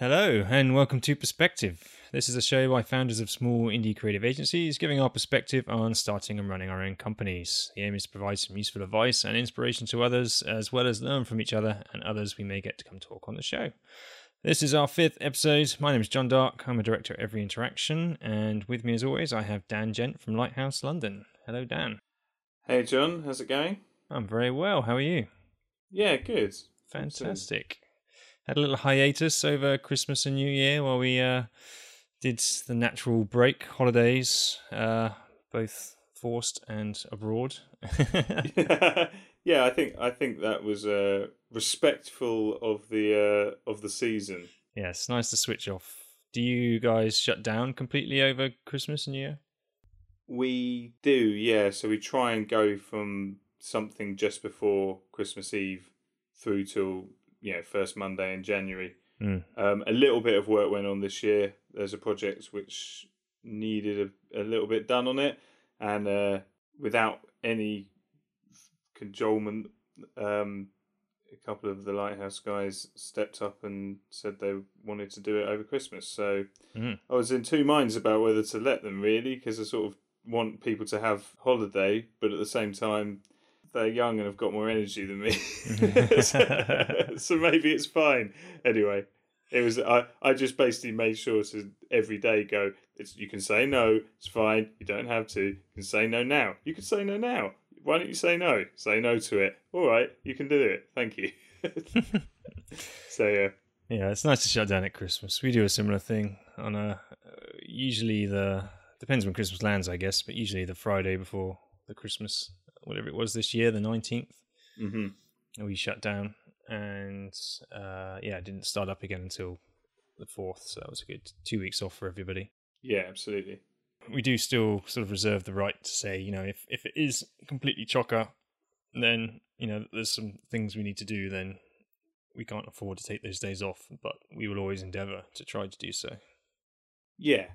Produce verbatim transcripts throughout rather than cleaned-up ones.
Hello and welcome to Perspective. This is a show by founders of small indie creative agencies giving our perspective on starting and running our own companies. The aim is to provide some useful advice and inspiration to others, as well as learn from each other and others we may get to come talk on the show. This is our fifth episode. My name is John Dark. I'm a director at Every Interaction, and with me as always I have Dan Gent from Lighthouse London. Hello Dan. Hey John, how's it going? I'm very well, how are you? Yeah, good. Fantastic. Had a little hiatus over Christmas and New Year while we uh, did the natural break holidays, uh, both forced and abroad. yeah, yeah, I think I think that was uh, respectful of the uh, of the season. Yeah, it's nice to switch off. Do you guys shut down completely over Christmas and New Year? We do, yeah. So we try and go from something just before Christmas Eve through till, you know, first Monday in January. Mm. Um, a little bit of work went on this year. There's a project which needed a, a little bit done on it, and uh, without any cajolement, um, a couple of the Lighthouse guys stepped up and said they wanted to do it over Christmas. So mm. I was in two minds about whether to let them, really, because I sort of want people to have holiday, but at the same time, they're young and have got more energy than me. so, so maybe it's fine. Anyway, it was I, I just basically made sure to every day go, it's, you can say no, it's fine, you don't have to. You can say no now. You can say no now. Why don't you say no? Say no to it. All right, you can do it. Thank you. So, yeah. Yeah, it's nice to shut down at Christmas. We do a similar thing on a, usually the, depends when Christmas lands, I guess, but usually the Friday before the Christmas, whatever it was this year, the nineteenth, mm-hmm. we shut down, and uh, yeah, didn't start up again until the fourth, so that was a good two weeks off for everybody. Yeah, absolutely. We do still sort of reserve the right to say, you know, if, if it is completely chocker, then, you know, there's some things we need to do, then we can't afford to take those days off, but we will always endeavour to try to do so. Yeah.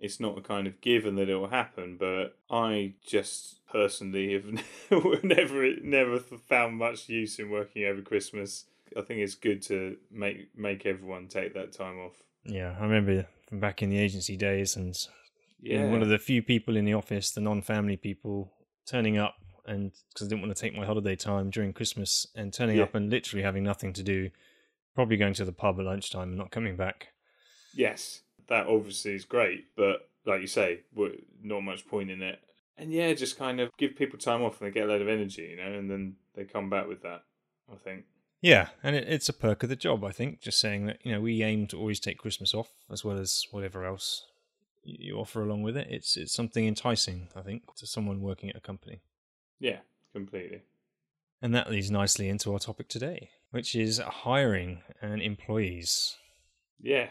It's not a kind of given that it will happen, but I just personally have never never found much use in working over Christmas. I think it's good to make make everyone take that time off. Yeah, I remember from back in the agency days, and yeah, one of the few people in the office, the non-family people, turning up, and because I didn't want to take my holiday time during Christmas, and turning yeah. up and literally having nothing to do, probably going to the pub at lunchtime and not coming back. Yes. That obviously is great, but like you say, not much point in it. And yeah, just kind of give people time off and they get a load of energy, you know, and then they come back with that, I think. Yeah, and it, it's a perk of the job, I think, just saying that, you know, we aim to always take Christmas off as well as whatever else you offer along with it. It's, it's something enticing, I think, to someone working at a company. Yeah, completely. And that leads nicely into our topic today, which is hiring and employees. Yeah.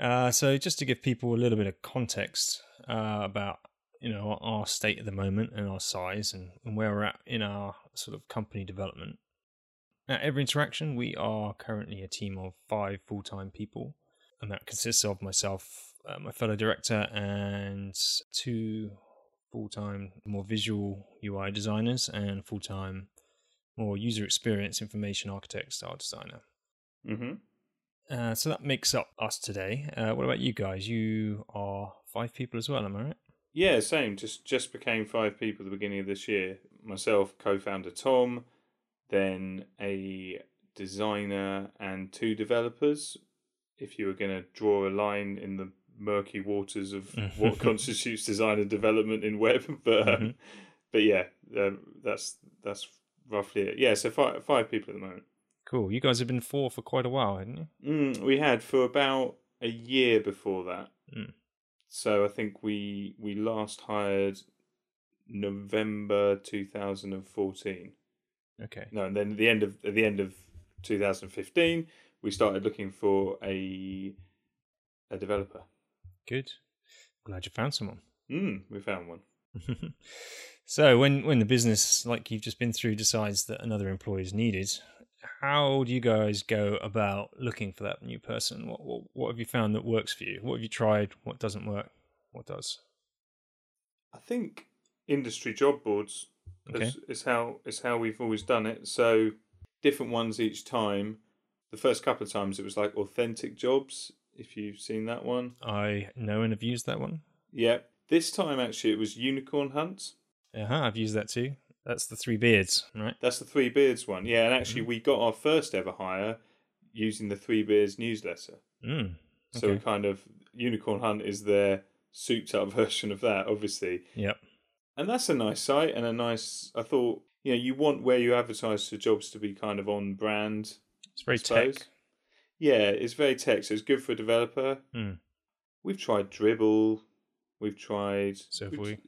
Uh, so just to give people a little bit of context uh, about, you know, our state at the moment and our size and, and where we're at in our sort of company development. At Every Interaction, we are currently a team of five full-time people, and that consists of myself, uh, my fellow director, and two full-time more visual U I designers and full-time more user experience information architect style designer. Mm-hmm. Uh, so that makes up us today. Uh, what about you guys? You are five people as well, am I right? Yeah, same. Just just became five people at the beginning of this year. Myself, co-founder Tom, then a designer and two developers. If you were going to draw a line in the murky waters of what constitutes design and development in web, but um, mm-hmm. but yeah, uh, that's that's roughly it. Yeah, so five five people at the moment. Cool. You guys have been four for quite a while, hadn't you? Mm, we had for about a year before that. Mm. So I think we we last hired November two thousand fourteen. Okay. No, and then at the end of at the end of two thousand fifteen, we started looking for a a developer. Good. Glad you found someone. Mm, we found one. So when when the business, like you've just been through, decides that another employee is needed, how do you guys go about looking for that new person? What, what what have you found that works for you? What have you tried? What doesn't work? What does? I think industry job boards okay. is, is how is how we've always done it. So different ones each time. the first couple of times it was like Authentic Jobs, if you've seen that one. I know and have used that one. Yeah. This time, actually, it was Unicorn Hunt. Uh-huh, I've used that too. That's the Three Beards, right? That's the Three Beards one, yeah. And actually, mm. we got our first ever hire using the Three Beards newsletter. Mm. Okay. So we kind of, Unicorn Hunt is their souped-up version of that, obviously. Yep. And that's a nice site and a nice, I thought, you know, you want where you advertise for jobs to be kind of on brand. It's very tech. Yeah, it's very tech, so it's good for a developer. Mm. We've tried Dribbble. We've tried. So have we.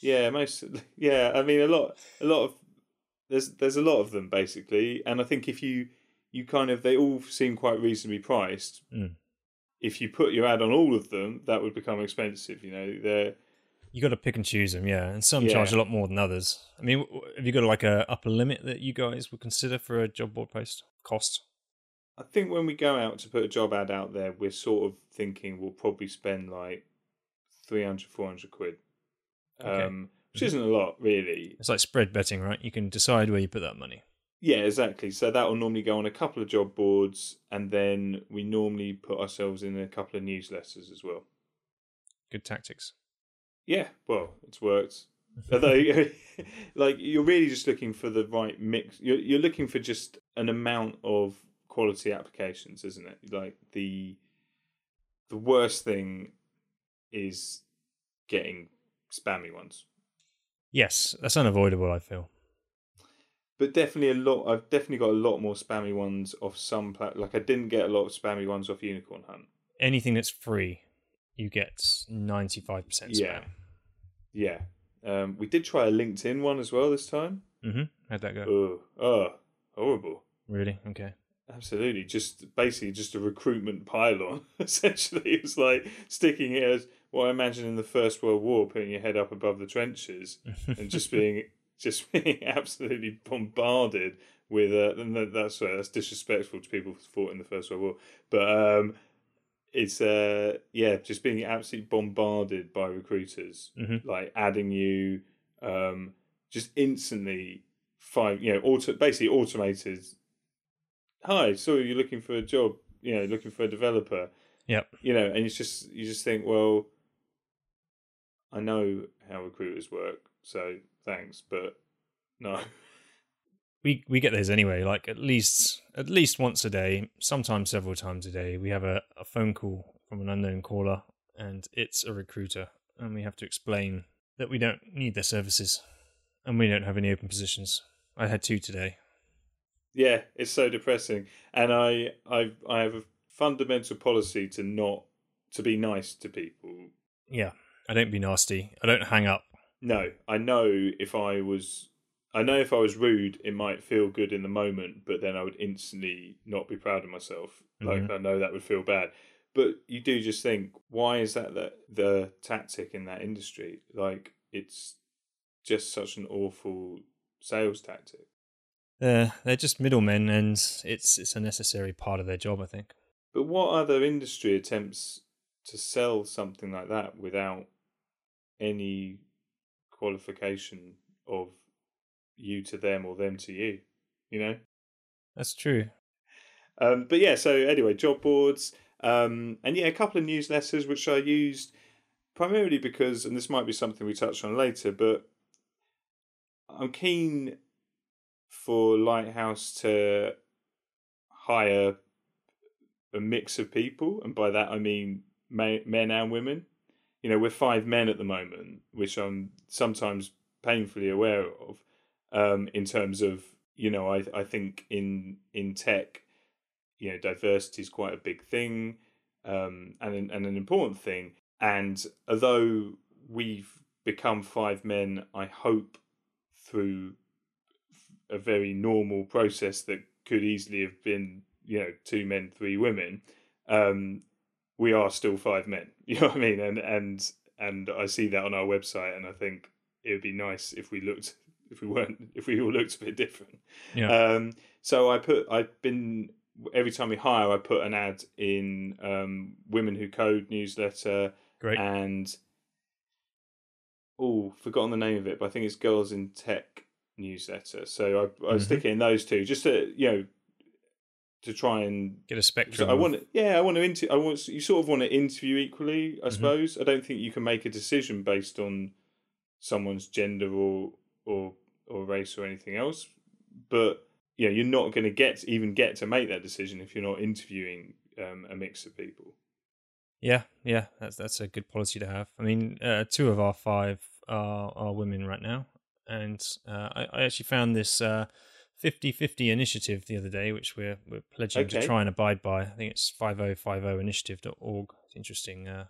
Yeah, most. Yeah, I mean, a lot, a lot of. There's, there's a lot of them basically, and I think if you, you kind of, they all seem quite reasonably priced. Mm. If you put your ad on all of them, that would become expensive. You know, they're. You got to pick and choose them, yeah, and some yeah. charge a lot more than others. I mean, have you got like a upper limit that you guys would consider for a job board post cost? I think when we go out to put a job ad out there, we're sort of thinking we'll probably spend like three hundred, four hundred quid, okay. um, which isn't a lot, really. It's like spread betting, right? You can decide where you put that money. Yeah, exactly. So that will normally go on a couple of job boards, and then we normally put ourselves in a couple of newsletters as well. Good tactics. Yeah, well, it's worked. Although, like, you're really just looking for the right mix. You're, you're looking for just an amount of quality applications, isn't it? Like, the the worst thing is getting spammy ones. Yes, that's unavoidable, I feel. But definitely a lot. I've definitely got a lot more spammy ones off some platforms. Like, I didn't get a lot of spammy ones off Unicorn Hunt. Anything that's free, you get ninety-five percent spam. Yeah. Yeah. Um, we did try a LinkedIn one as well this time. Mm-hmm. How'd that go? Ooh. Oh, horrible. Really? Okay. Absolutely. Just basically just a recruitment pylon, essentially. It's like sticking it as what I imagine in the First World War, putting your head up above the trenches and just being just being absolutely bombarded with. Uh, and that's uh, that's disrespectful to people who fought in the First World War, but um, it's uh, yeah, just being absolutely bombarded by recruiters, mm-hmm. like adding you, um, just instantly five, you know, auto basically automated. Hi, so you're looking for a job, you know, looking for a developer. Yep. You know, and it's just you just think, well, I know how recruiters work, so thanks, but no. We we get those anyway, like at least at least once a day, sometimes several times a day, we have a, a phone call from an unknown caller and it's a recruiter and we have to explain that we don't need their services and we don't have any open positions. I had two today. Yeah, it's so depressing. And I I I have a fundamental policy to not to be nice to people. Yeah, I don't be nasty. I don't hang up. No, I know if I was I know if I was rude, it might feel good in the moment, but then I would instantly not be proud of myself. Like, mm-hmm. I know that would feel bad. But you do just think, why is that the, the tactic in that industry? Like, it's just such an awful sales tactic. Uh, they're just middlemen, and it's it's a necessary part of their job, I think. But what other industry attempts to sell something like that without any qualification of you to them or them to you? You know, that's true. Um, but yeah, so anyway, job boards, um, and yeah, a couple of newsletters which I used primarily because, and this might be something we touch on later, but I'm keen for Lighthouse to hire a mix of people, and by that I mean men and women. You know, we're five men at the moment, which I'm sometimes painfully aware of, um, in terms of, you know, I I think in in tech, you know, diversity is quite a big thing, um, and and an important thing. And although we've become five men, I hope through a very normal process that could easily have been, you know, two men, three women. Um, we are still five men, you know what I mean? And, and, and I see that on our website, and I think it would be nice if we looked, if we weren't, if we all looked a bit different. Yeah. Um, so I put, I've been, every time we hire, I put an ad in, um, Women Who Code newsletter. Great. And, oh, forgotten the name of it, but I think it's Girls in Tech newsletter. So I, I mm-hmm. stick it in those two just to, you know, to try and get a spectrum. I want to, yeah, I want to inter- I want you sort of want to interview equally, I mm-hmm. suppose. I don't think you can make a decision based on someone's gender or or or race or anything else. But yeah, you're not going to get even get to make that decision if you're not interviewing um, a mix of people. Yeah, yeah, that's that's a good policy to have. I mean, uh, two of our five are are women right now, and uh, I, I actually found this Uh, fifty fifty initiative the other day, which we're we're pledging okay. to try and abide by. I think it's fifty fifty initiative dot org. It's an interesting uh,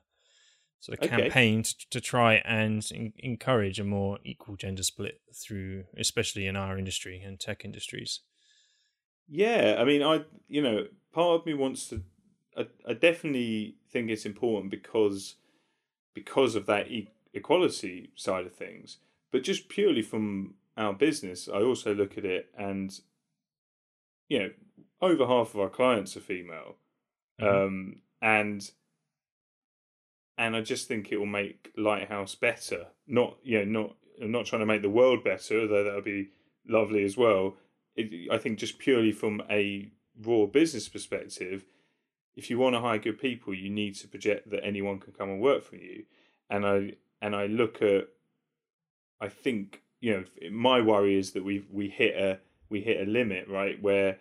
sort of okay. campaign to, to try and in, encourage a more equal gender split through, especially in our industry and tech industries. Yeah, I mean, I you know, part of me wants to. I, I definitely think it's important because because of that e- equality side of things, but just purely from our business, I also look at it, and you know, over half of our clients are female, mm-hmm. um, and and I just think it will make Lighthouse better. Not you know, not I'm not trying to make the world better, although that would be lovely as well. It, I think just purely from a raw business perspective, if you want to hire good people, you need to project that anyone can come and work for you. And I and I look at, I think. You know, my worry is that we we hit a we hit a limit, right? Where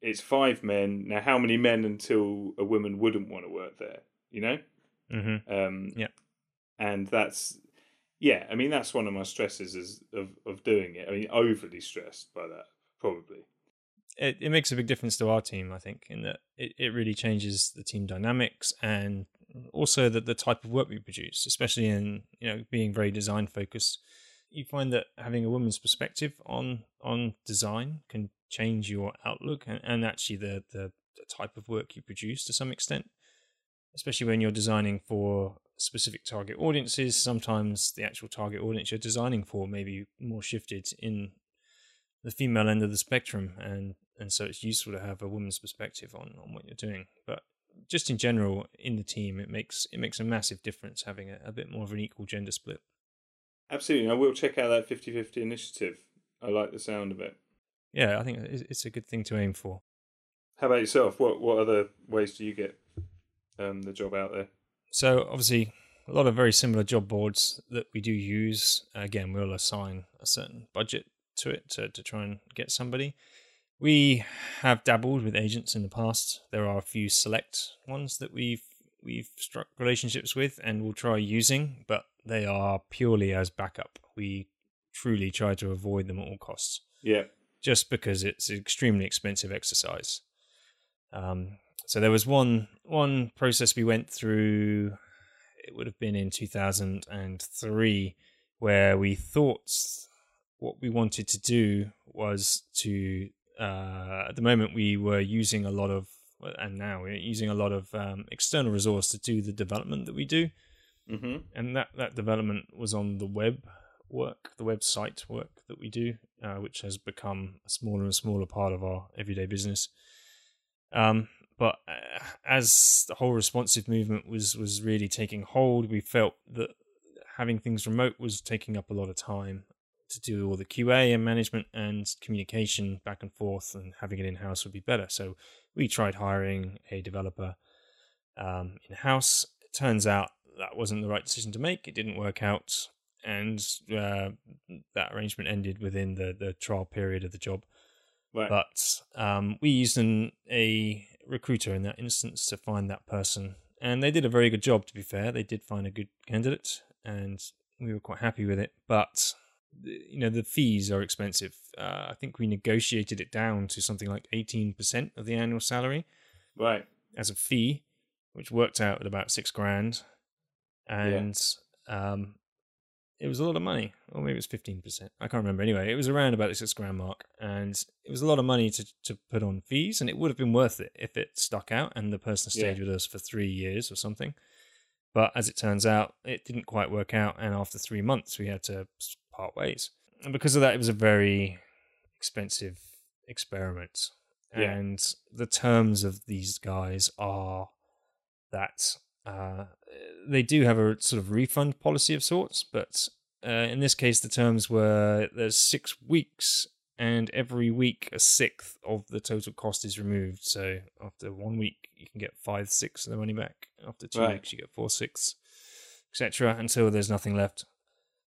it's five men now. How many men until a woman wouldn't want to work there? You know, mm-hmm. um, yeah. And that's yeah. I mean, that's one of my stresses is of of doing it. I mean, overly stressed by that probably. It it makes a big difference to our team, I think, in that it, it really changes the team dynamics and also that the type of work we produce, especially in you know being very design focused. You find that having a woman's perspective on on design can change your outlook and, and actually the, the, the type of work you produce to some extent, especially when you're designing for specific target audiences. Sometimes the actual target audience you're designing for may be more shifted in the female end of the spectrum, and, and so it's useful to have a woman's perspective on, on what you're doing. But just in general, in the team, it makes it makes a massive difference having a, a bit more of an equal gender split. Absolutely, and I will check out that fifty fifty initiative. I like the sound of it. Yeah, I think it's a good thing to aim for. How about yourself? What what other ways do you get um, the job out there? So obviously, a lot of very similar job boards that we do use. Again, we'll assign a certain budget to it to, to try and get somebody. We have dabbled with agents in the past. There are a few select ones that we've we've struck relationships with and we'll try using, but they are purely as backup. We truly try to avoid them at all costs. Yeah. Just because it's an extremely expensive exercise. Um, so there was one one process we went through, it would have been in two thousand three, where we thought what we wanted to do was to, uh, at the moment we were using a lot of, and now we're using a lot of um, external resource to do the development that we do. Mm-hmm. And that, that development was on the web work, the website work that we do, uh, which has become a smaller and smaller part of our everyday business. Um, but uh, as the whole responsive movement was, was really taking hold, we felt that having things remote was taking up a lot of time to do all the Q A and management and communication back and forth, and having it in-house would be better. So we tried hiring a developer um, in-house. It turns out that wasn't the right decision to make. It didn't work out, and uh, that arrangement ended within the, the trial period of the job. Right. But um, we used an, a recruiter in that instance to find that person, and they did a very good job, to be fair. They did find a good candidate, and we were quite happy with it. But you know, the fees are expensive. Uh, I think we negotiated it down to something like eighteen percent of the annual salary, right, as a fee, which worked out at about six grand. And yeah. um, it was a lot of money, or maybe it was fifteen percent. I can't remember. Anyway, it was around about the six grand mark, and it was a lot of money to, to put on fees, and it would have been worth it if it stuck out and the person stayed yeah. with us for three years or something. But as it turns out, it didn't quite work out, and after three months, we had to part ways. And because of that, it was a very expensive experiment. Yeah. And the terms of these guys are that Uh, they do have a sort of refund policy of sorts, but uh, in this case, the terms were there's six weeks and every week a sixth of the total cost is removed. So after one week, you can get five sixths of the money back. After two right. weeks, you get four sixths, et cetera, until there's nothing left.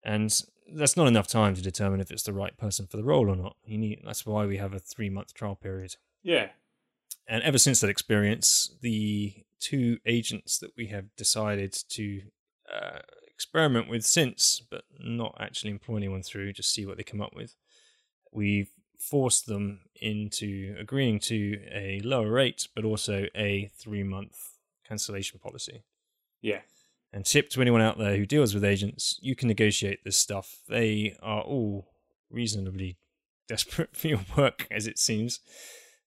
And that's not enough time to determine if it's the right person for the role or not. You need, that's why we have a three-month trial period. Yeah. And ever since that experience, the two agents that we have decided to uh, experiment with since, but not actually employ anyone through, just see what they come up with, we've forced them into agreeing to a lower rate, but also a three-month cancellation policy. Yeah. And tip to anyone out there who deals with agents, you can negotiate this stuff. They are all reasonably desperate for your work, as it seems,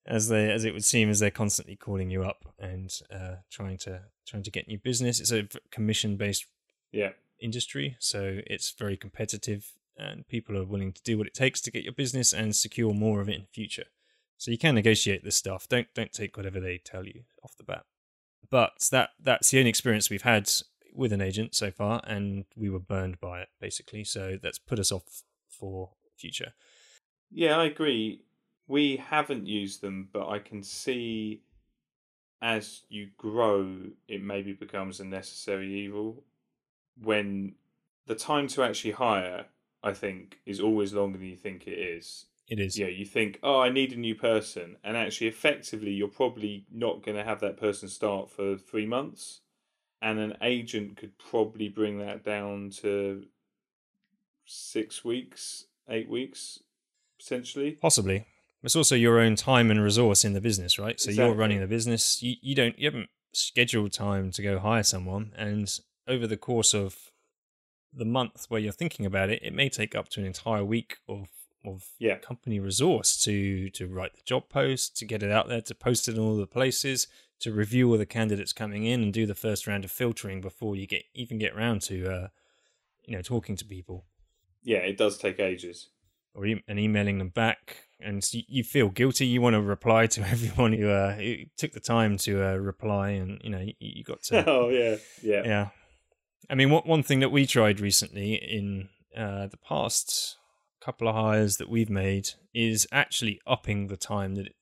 as they as it would seem, as they're constantly calling you up and uh, trying to trying to get new business. It's a commission-based yeah. industry, so it's very competitive, and people are willing to do what it takes to get your business and secure more of it in the future. So you can negotiate this stuff. Don't don't take whatever they tell you off the bat. But that that's the only experience we've had with an agent so far, and we were burned by it, basically. So that's put us off for future. Yeah, I agree. We haven't used them, but I can see as you grow, it maybe becomes a necessary evil when the time to actually hire, I think, is always longer than you think it is. It is. Yeah, you think, oh, I need a new person. And actually, effectively, you're probably not going to have that person start for three months. And an agent could probably bring that down to six weeks, eight weeks, potentially. Possibly. It's also your own time and resource in the business, right? So exactly. You're running the business. You, you don't you haven't scheduled time to go hire someone. And over the course of the month where you're thinking about it, it may take up to an entire week of of yeah. company resource to to write the job post, to get it out there, to post it in all the places, to review all the candidates coming in and do the first round of filtering before you get even get round to, uh, you know, talking to people. Yeah, it does take ages. Or e- and emailing them back, and so you feel guilty. You want to reply to everyone who, uh, who took the time to uh, reply, and you know you, you got to. Oh yeah, yeah, yeah. I mean, what one thing that we tried recently in uh, the past couple of hires that we've made is actually upping the time that it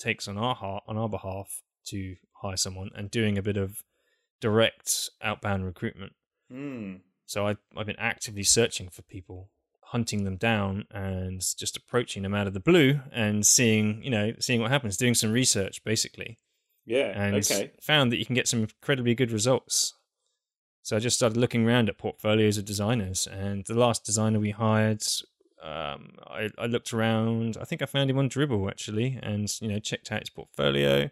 takes on our heart on our behalf to hire someone and doing a bit of direct outbound recruitment. Mm. So I, I've been actively searching for people, hunting them down and just approaching them out of the blue and seeing, you know, seeing what happens, doing some research basically. Yeah. And okay. found that you can get some incredibly good results. So I just started looking around at portfolios of designers, and the last designer we hired, um, I, I looked around, I think I found him on Dribbble actually, and, you know, checked out his portfolio.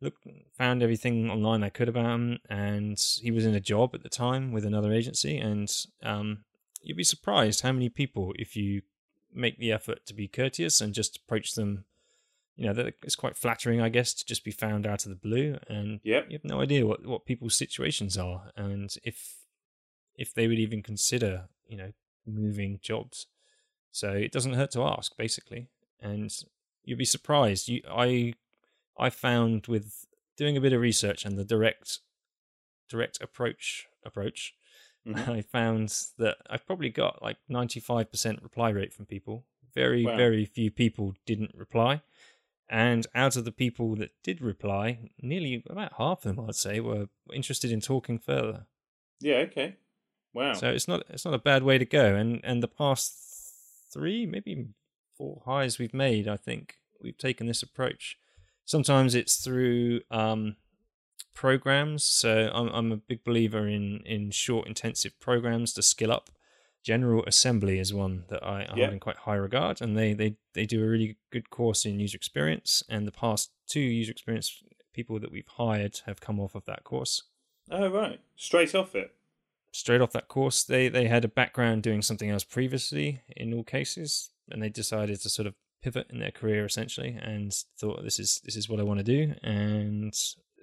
Looked, found everything online I could about him, and he was in a job at the time with another agency, and um, you'd be surprised how many people, if you make the effort to be courteous and just approach them, you know, that it's quite flattering, I guess, to just be found out of the blue, and yep. you have no idea what, what people's situations are, and if if they would even consider, you know, moving jobs. So it doesn't hurt to ask, basically, and you'd be surprised. You, I... I found with doing a bit of research and the direct direct approach approach, mm-hmm. I found that I've probably got like ninety-five percent reply rate from people. Very, wow. very few people didn't reply. And out of the people that did reply, nearly about half of them, I'd say, were interested in talking further. Yeah, okay. Wow. So it's not it's not a bad way to go. And and the past three, maybe four hires we've made, I think, we've taken this approach. Sometimes it's through um, programs. So I'm, I'm a big believer in, in short, intensive programs to skill up. General Assembly is one that I hold yeah. in quite high regard, and they, they, they do a really good course in user experience. And the past two user experience people that we've hired have come off of that course. Oh, right. Straight off it. Straight off that course. They, they had a background doing something else previously in all cases, and they decided to sort of pivot in their career essentially, and thought this is this is what I want to do, and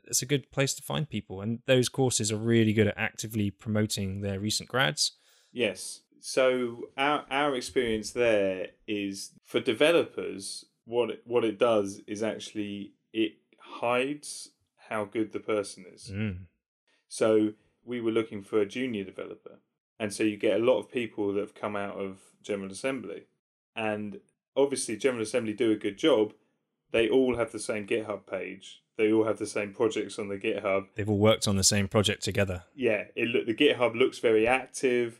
it's a good place to find people. And those courses are really good at actively promoting their recent grads. Yes. So our our experience there is for developers, what it, what it does is actually it hides how good the person is. Mm. So we were looking for a junior developer, and so you get a lot of people that have come out of General Assembly, and obviously General Assembly do a good job. They all have the same GitHub page. They all have the same projects on the GitHub. They've all worked on the same project together. Yeah, it look, the GitHub looks very active.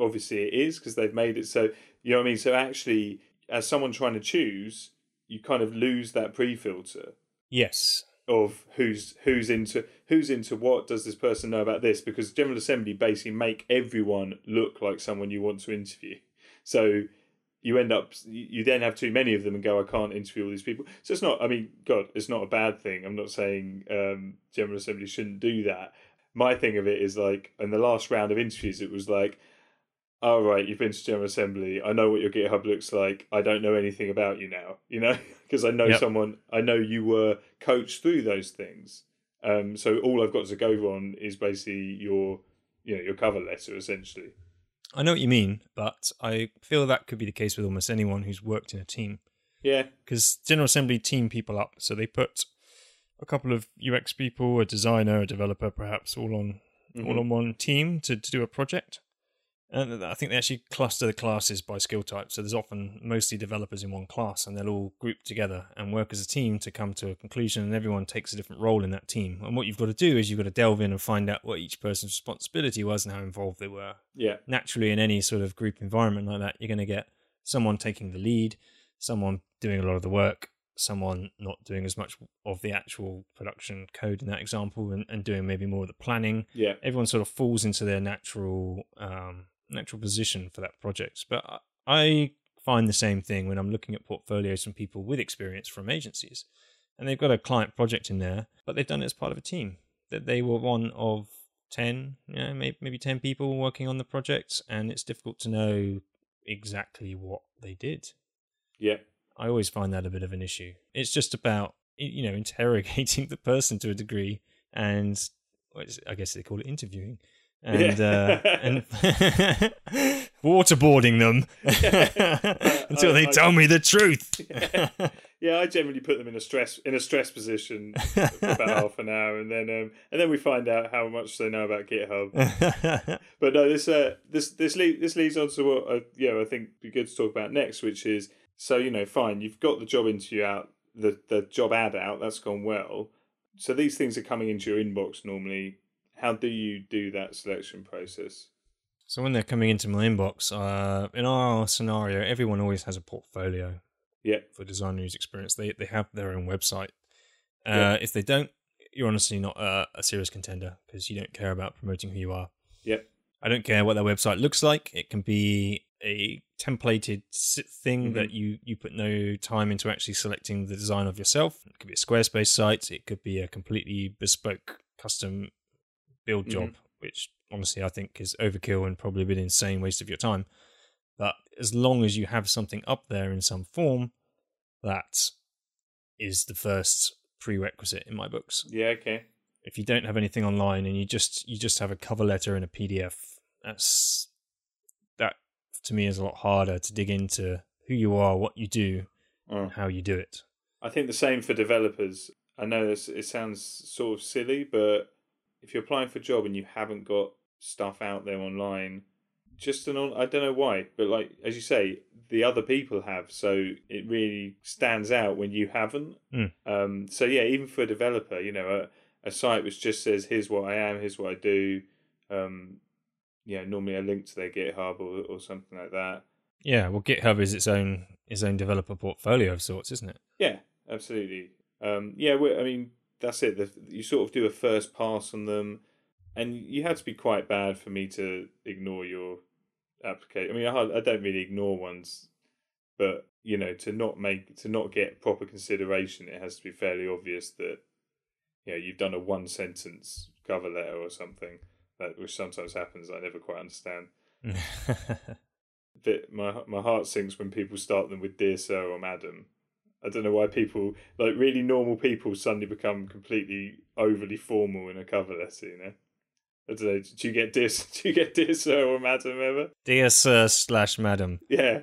Obviously it is, because they've made it so, you know what I mean? So actually, as someone trying to choose, you kind of lose that pre-filter. Yes. Of who's who's into who's into what, does this person know about this? Because General Assembly basically make everyone look like someone you want to interview. So you end up, you then have too many of them and go, I can't interview all these people. So it's not, I mean, God, it's not a bad thing. I'm not saying um, General Assembly shouldn't do that. My thing of it is like, in the last round of interviews, it was like, all right, you've been to General Assembly. I know what your GitHub looks like. I don't know anything about you now, you know, because I know yep. someone, I know you were coached through those things. Um, so all I've got to go on is basically your, you know, your cover letter, essentially. I know what you mean, but I feel that could be the case with almost anyone who's worked in a team. Yeah. Because General Assembly team people up. So they put a couple of U X people, a designer, a developer, perhaps all on, mm-hmm. all on one team to, to do a project. And I think they actually cluster the classes by skill type. So there's often mostly developers in one class, and they'll all group together and work as a team to come to a conclusion, and everyone takes a different role in that team. And what you've got to do is you've got to delve in and find out what each person's responsibility was and how involved they were. Yeah. Naturally, in any sort of group environment like that, you're going to get someone taking the lead, someone doing a lot of the work, someone not doing as much of the actual production code in that example and, and doing maybe more of the planning. Yeah. Everyone sort of falls into their natural... Um, natural position for that project. But I find the same thing when I'm looking at portfolios from people with experience from agencies, and they've got a client project in there, but they've done it as part of a team, that they were one of ten, you know, maybe, maybe ten people working on the project, and it's difficult to know exactly what they did. Yeah. I always find that a bit of an issue. It's just about, you know, interrogating the person to a degree, and I guess they call it interviewing. And, yeah. uh, and waterboarding them until I, they I, tell I, me the truth. Yeah. yeah, I generally put them in a stress in a stress position for about half an hour, and then um, and then we find out how much they know about GitHub. But no, this uh, this this lead, this leads on to what I, you know, I think would be good to talk about next, which is, so you know, fine, you've got the job interview out, the the job ad out, that's gone well. So these things are coming into your inbox normally. How do you do that selection process? So when they're coming into my inbox, uh, in our scenario, everyone always has a portfolio. Yeah. For design news experience, they they have their own website. Uh, yeah. If they don't, you're honestly not a, a serious contender, because you don't care about promoting who you are. Yeah. I don't care what their website looks like. It can be a templated thing mm-hmm. that you you put no time into actually selecting the design of yourself. It could be a Squarespace site. It could be a completely bespoke custom build job, mm-hmm. which honestly I think is overkill and probably a bit insane waste of your time. But as long as you have something up there in some form, that is the first prerequisite in my books. Yeah, okay. If you don't have anything online and you just you just have a cover letter and a P D F, that's that to me is a lot harder to dig into who you are, what you do, mm. and how you do it. I think the same for developers. I know this, it sounds sort of silly, but if you're applying for a job and you haven't got stuff out there online, just an on, I don't know why, but like, as you say, the other people have, so it really stands out when you haven't. Mm. Um, so yeah, even for a developer, you know, a, a site which just says, here's what I am, here's what I do. Um, you know, normally a link to their GitHub or, or something like that. Yeah. Well, GitHub is its own, its own developer portfolio of sorts, isn't it? Yeah, absolutely. Um, yeah. I mean, that's it. The, you sort of do a first pass on them, and you had to be quite bad for me to ignore your application. I mean, I, hard, I don't really ignore ones, but you know, to not make to not get proper consideration, it has to be fairly obvious that you know you've done a one sentence cover letter or something, that which sometimes happens. I never quite understand. But my my heart sinks when people start them with "Dear Sir" or "Madam." I don't know why people, like really normal people, suddenly become completely overly formal in a cover letter, you know? I don't know, do you get dear, do you get dear sir or madam ever? Dear sir slash madam. Yeah.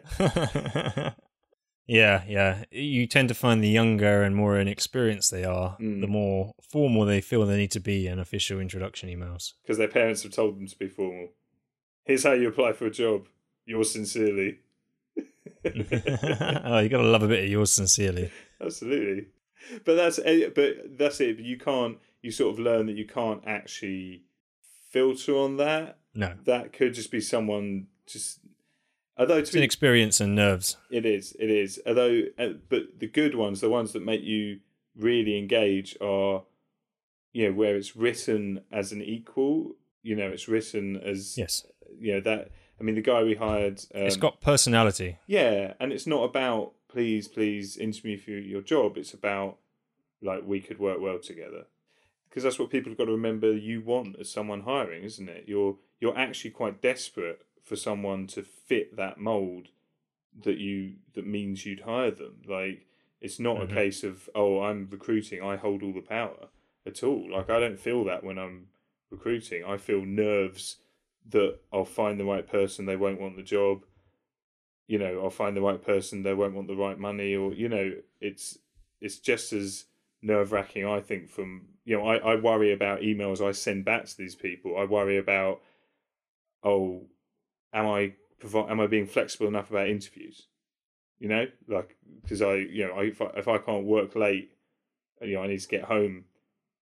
yeah, yeah. You tend to find the younger and more inexperienced they are, mm. the more formal they feel they need to be in official introduction emails. Because their parents have told them to be formal. Here's how you apply for a job. Yours sincerely. Oh, you gotta love a bit of yours sincerely. Absolutely. But that's but that's it. You can't. You sort of learn that you can't actually filter on that. No, that could just be someone just. Although it's an experience and nerves. It is. It is. Although, uh, but the good ones, the ones that make you really engage, are, you know, where it's written as an equal. You know, it's written as yes. You know that. I mean, the guy we hired. Um, it's got personality. Yeah, and it's not about please, please interview for your job. It's about like we could work well together, because that's what people have got to remember. You want as someone hiring, isn't it? You're you're actually quite desperate for someone to fit that mold that you that means you'd hire them. Like it's not mm-hmm. a case of oh, I'm recruiting, I hold all the power at all. Like I don't feel that when I'm recruiting. I feel nerves that I'll find the right person, they won't want the job. You know, I'll find the right person, they won't want the right money, or you know, it's it's just as nerve wracking, I think. From you know, I, I worry about emails I send back to these people. I worry about oh, am I am I being flexible enough about interviews? You know, like because I you know I, if I if I can't work late, you know, I need to get home,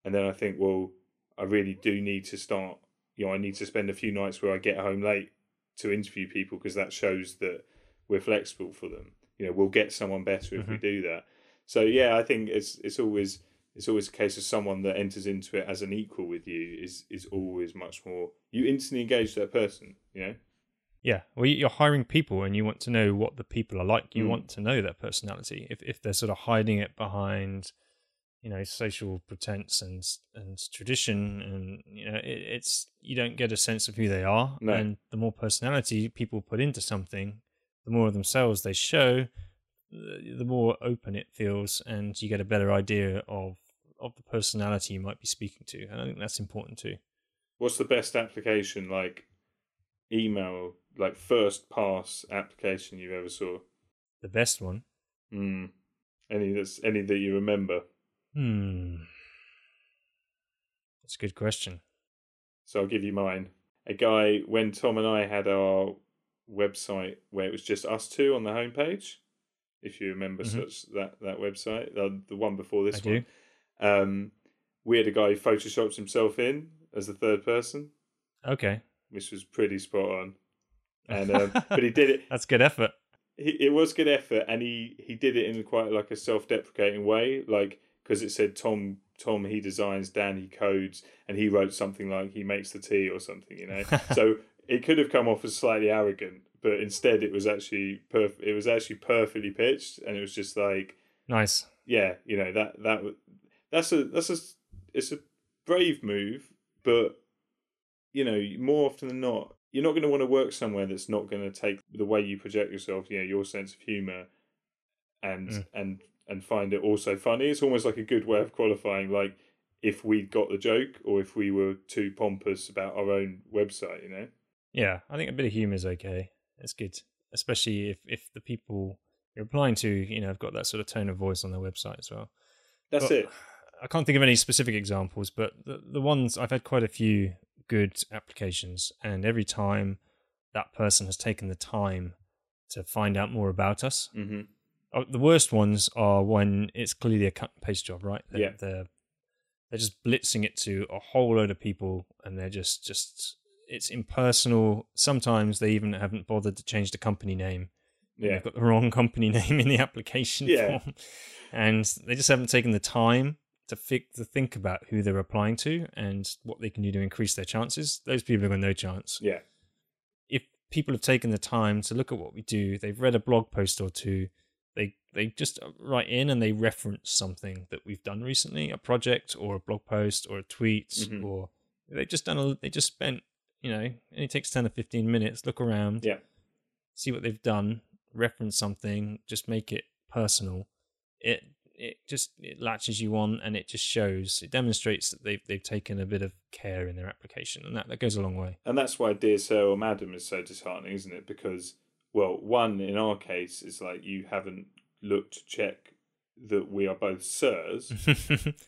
and then I think well, I really do need to start. You know, I need to spend a few nights where I get home late to interview people because that shows that we're flexible for them. You know, we'll get someone better if mm-hmm. we do that. So yeah, I think it's it's always it's always a case of someone that enters into it as an equal with you is is always much more. You instantly engage that person. You know. Yeah, well, you're hiring people, and you want to know what the people are like. You mm. want to know their personality. If if they're sort of hiding it behind, you know, social pretense and and tradition, and you know, it, it's you don't get a sense of who they are. No. And the more personality people put into something, the more of themselves they show, the more open it feels, and you get a better idea of of the personality you might be speaking to. And I think that's important too. What's the best application, like email, like first pass application you've ever saw? The best one. Hmm. Any that's any that you remember. Hmm. That's a good question. So I'll give you mine. A guy, when Tom and I had our website where it was just us two on the homepage, if you remember mm-hmm. such that, that website, the, the one before this I one, do. Um, we had a guy who photoshops himself in as the third person. Okay. Which was pretty spot on. And um, but he did it. That's good effort. He, it was good effort, and he, he did it in quite like a self-deprecating way, like because it said Tom, Tom he designs, Dan he codes, and he wrote something like he makes the tea or something, you know. So it could have come off as slightly arrogant, but instead it was actually perf- It was actually perfectly pitched, and it was just like nice. Yeah, you know that that that's a that's a it's a brave move, but you know more often than not, you're not going to want to work somewhere that's not going to take the way you project yourself, you know, your sense of humor, and mm. and. and find it also funny. It's almost like a good way of qualifying, like if we got the joke or if we were too pompous about our own website, you know? Yeah, I think a bit of humour is okay. It's good, especially if, if the people you're applying to, you know, have got that sort of tone of voice on their website as well. That's but it. I can't think of any specific examples, but the, the ones, I've had quite a few good applications, and every time that person has taken the time to find out more about us. Mm-hmm. Oh, the worst ones are when it's clearly a cut and paste job, right? They're, yeah. They're, they're just blitzing it to a whole load of people, and they're just, just it's impersonal. Sometimes they even haven't bothered to change the company name. Yeah. They've got the wrong company name in the application yeah. form. And they just haven't taken the time to, fig- to think about who they're applying to and what they can do to increase their chances. Those people have got no chance. Yeah. If people have taken the time to look at what we do, they've read a blog post or two, They they just write in and they reference something that we've done recently, a project or a blog post or a tweet, mm-hmm. or they just done a, they just spent, you know, it only takes ten or fifteen minutes, look around, yeah, see what they've done, reference something, just make it personal. It it just it latches you on, and it just shows, it demonstrates that they've they've taken a bit of care in their application, and that, that goes a long way. And that's why Dear Sir or Madam is so disheartening, isn't it? Because well, one, in our case, is like you haven't looked to check that we are both sirs.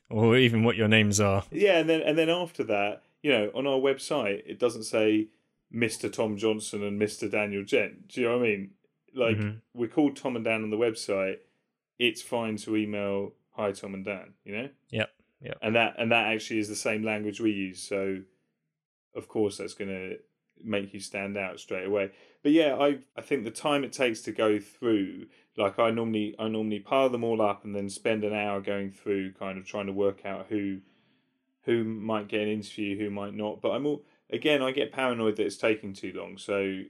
Or even what your names are. Yeah, and then and then after that, you know, on our website, it doesn't say Mister Tom Johnson and Mister Daniel Gent. Do you know what I mean? Like, mm-hmm. we're called Tom and Dan on the website. It's fine to email hi Tom and Dan, you know? Yep. Yep. And that and that actually is the same language we use. So of course that's gonna make you stand out straight away. But yeah, I I think the time it takes to go through, like I normally I normally pile them all up and then spend an hour going through kind of trying to work out who who might get an interview, who might not. But I'm all again I get paranoid that it's taking too long. So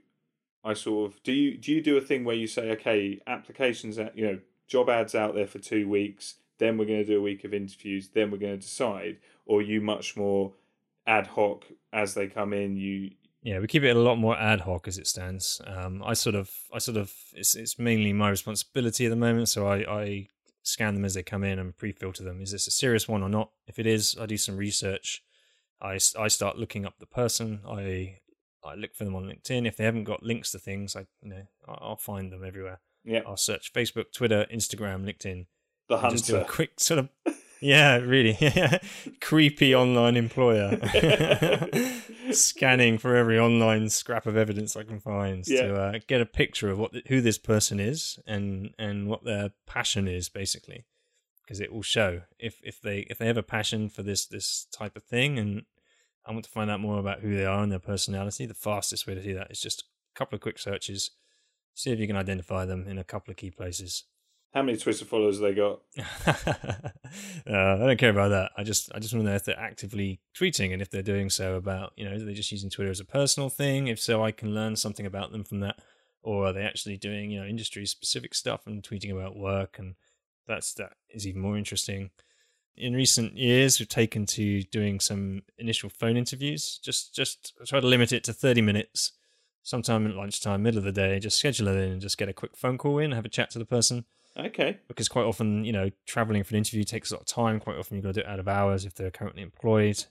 I sort of do you do you do a thing where you say, okay, applications at you know, job ads out there for two weeks, then we're going to do a week of interviews, then we're going to decide, or are you much more ad hoc as they come in, you Yeah, we keep it a lot more ad hoc as it stands. Um, I sort of, I sort of, it's it's mainly my responsibility at the moment. So I, I scan them as they come in and pre-filter them. Is this a serious one or not? If it is, I do some research. I, I start looking up the person. I I look for them on LinkedIn. If they haven't got links to things, I you know I'll find them everywhere. Yeah, I'll search Facebook, Twitter, Instagram, LinkedIn. The hunter. Just do a quick sort of. Yeah, really. Creepy online employer. Scanning for every online scrap of evidence I can find yeah. to uh, get a picture of what the, who this person is and, and what their passion is, basically, because it will show if, if they if they have a passion for this this type of thing. And I want to find out more about who they are and their personality. The fastest way to do that is just a couple of quick searches, see if you can identify them in a couple of key places. How many Twitter followers have they got? uh, I don't care about that. I just I just want to know if they're actively tweeting and if they're doing so about, you know, are they just using Twitter as a personal thing? If so, I can learn something about them from that. Or are they actually doing, you know, industry-specific stuff and tweeting about work? And that's that is even more interesting. In recent years, we've taken to doing some initial phone interviews. Just, just try to limit it to thirty minutes, sometime at lunchtime, middle of the day. Just schedule it in and just get a quick phone call in, have a chat to the person. Okay. Because quite often, you know, traveling for an interview takes a lot of time. Quite often you've got to do it out of hours if they're currently employed.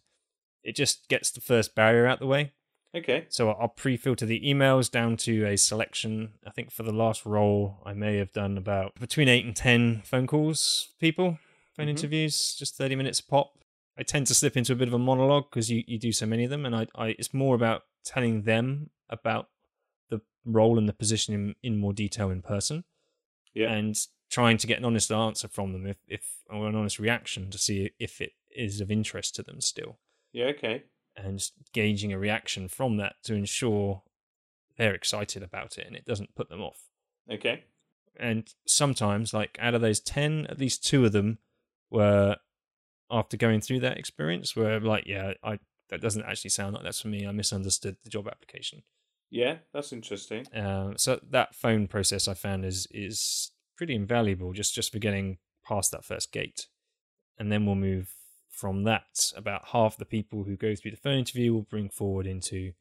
It just gets the first barrier out the way. Okay. So I'll pre-filter the emails down to a selection. I think for the last role, I may have done about between eight and ten phone calls, people, phone mm-hmm. interviews, just thirty minutes a pop. I tend to slip into a bit of a monologue because you, you do so many of them. And I, I it's more about telling them about the role and the position in, in more detail in person. Yeah. And trying to get an honest answer from them, if, if or an honest reaction to see if it is of interest to them still. Yeah, okay. And gauging a reaction from that to ensure they're excited about it and it doesn't put them off. Okay. And sometimes, like out of those ten, at least two of them were, after going through that experience, were like, yeah, I that doesn't actually sound like that's for me. I misunderstood the job application. Yeah, that's interesting. Uh, so that phone process I found is is pretty invaluable just, just for getting past that first gate. And then we'll move from that. About half the people who go through the phone interview will bring forward into,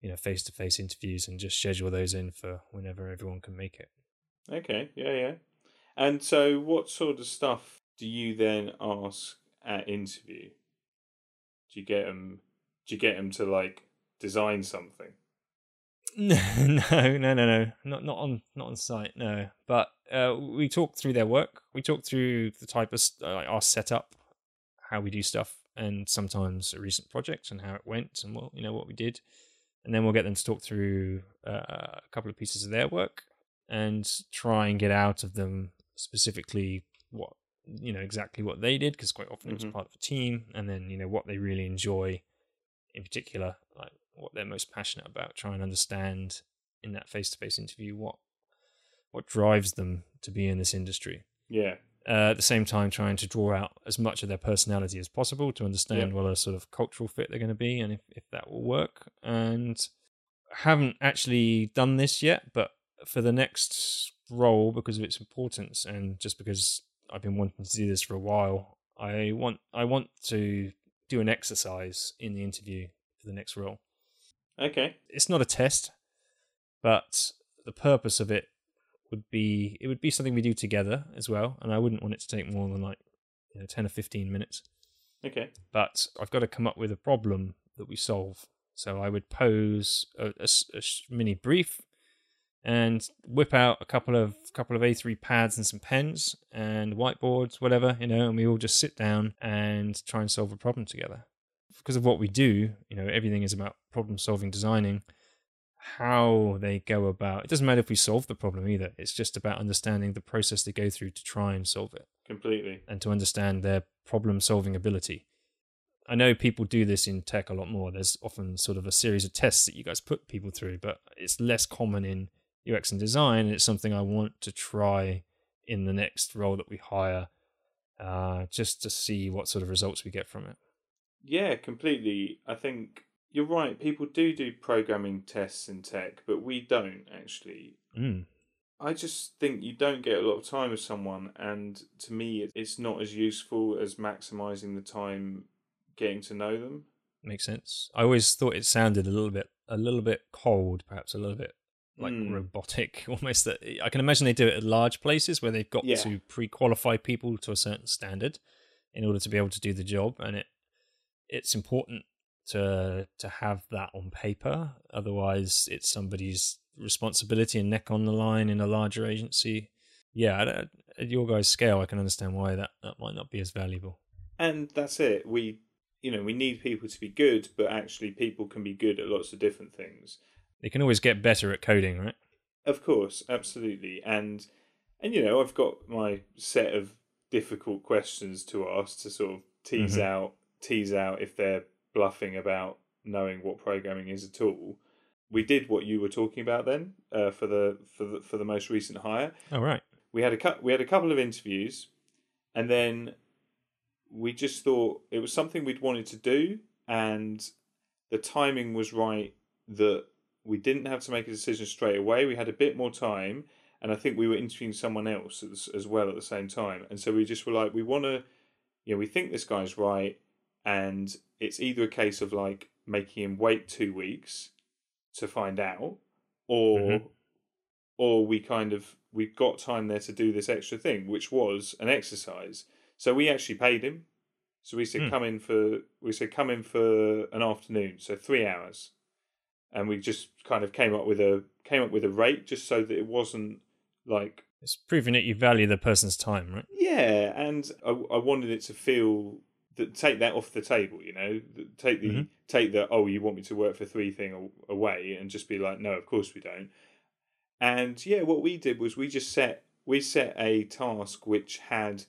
you know, face-to-face interviews and just schedule those in for whenever everyone can make it. Okay, yeah, yeah. And so what sort of stuff do you then ask at interview? Do you get them, do you get them to, like, design something? No, no, no, no, no, not not on not on site. No, but uh, we talk through their work. We talk through the type of uh, our setup, how we do stuff, and sometimes a recent project and how it went, and what you know what we did, and then we'll get them to talk through uh, a couple of pieces of their work and try and get out of them specifically what you know exactly what they did, because quite often mm-hmm. it was part of a team, and then you know what they really enjoy in particular, like. What they're most passionate about, try and understand in that face-to-face interview what what drives them to be in this industry. Yeah. Uh, at the same time, trying to draw out as much of their personality as possible to understand yeah. what a sort of cultural fit they're going to be and if, if that will work. And haven't actually done this yet, but for the next role, because of its importance and just because I've been wanting to do this for a while, I want I want to do an exercise in the interview for the next role. Okay. It's not a test, but the purpose of it would be it would be something we do together as well, and I wouldn't want it to take more than like you know, ten or fifteen minutes. Okay. But I've got to come up with a problem that we solve. So I would pose a, a, a mini brief and whip out a couple of couple of A three pads and some pens and whiteboards, whatever you know, and we all just sit down and try and solve a problem together. Because of what we do, you know, everything is about problem solving, designing. how they go about it. Doesn't matter if we solve the problem either. It's just about understanding the process they go through to try and solve it. Completely. And to understand their problem solving ability. I know people do this in tech a lot more. There's often sort of a series of tests that you guys put people through, but it's less common in U X and design. And it's something I want to try in the next role that we hire, uh, just to see what sort of results we get from it. Yeah, completely. I think you're right. People do do programming tests in tech, but we don't actually. Mm. I just think you don't get a lot of time with someone. And to me, it's not as useful as maximizing the time getting to know them. Makes sense. I always thought it sounded a little bit, a little bit cold, perhaps a little bit like mm. robotic, almost. That I can imagine they do it at large places where they've got yeah. to pre-qualify people to a certain standard in order to be able to do the job, and it it's important to to have that on paper. Otherwise, it's somebody's responsibility and neck on the line in a larger agency. Yeah, at your guys' scale, I can understand why that that might not be as valuable. And that's it. We. You know, we need people to be good, but actually people can be good at lots of different things. They can always get better at coding, right? Of course, absolutely. And, and you know, I've got my set of difficult questions to ask to sort of tease mm-hmm. out, tease out if they're bluffing about knowing what programming is at all. We did what you were talking about then uh, for the for the, for the most recent hire. Oh, right. We had a cu- we had a couple of interviews, and then we just thought it was something we'd wanted to do, and the timing was right that we didn't have to make a decision straight away. We had a bit more time, and I think we were interviewing someone else as, as well at the same time. And so we just were like, we want to, you know, we think this guy's right, and it's either a case of like making him wait two weeks to find out, or mm-hmm. or we kind of, we've got time there to do this extra thing, which was an exercise. So we actually paid him. So we said, mm. come in for, we said, come in for an afternoon. So three hours. And we just kind of came up with a, came up with a rate just so that it wasn't like. It's proving that you value the person's time, right? Yeah. And I, I wanted it to feel that, take that off the table, you know, take the, mm-hmm. take the, oh, you want me to work for three thing away, and just be like, no, of course we don't. And yeah, what we did was we just set, we set a task which had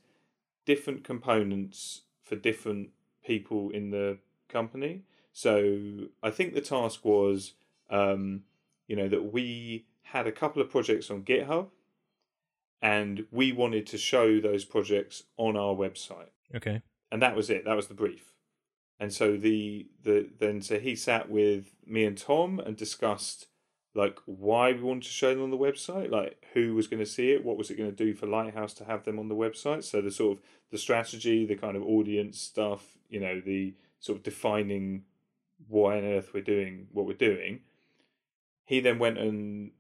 different components for different people in the company. So I think the task was, um, you know, that we had a couple of projects on GitHub, and we wanted to show those projects on our website. Okay. And that was it. That was the brief. And so the the then so he sat with me and Tom and discussed like why we wanted to show them on the website, like who was going to see it, what was it going to do for Lighthouse to have them on the website. So the sort of the strategy, the kind of audience stuff, you know, the sort of defining why on earth we're doing what we're doing. He then went and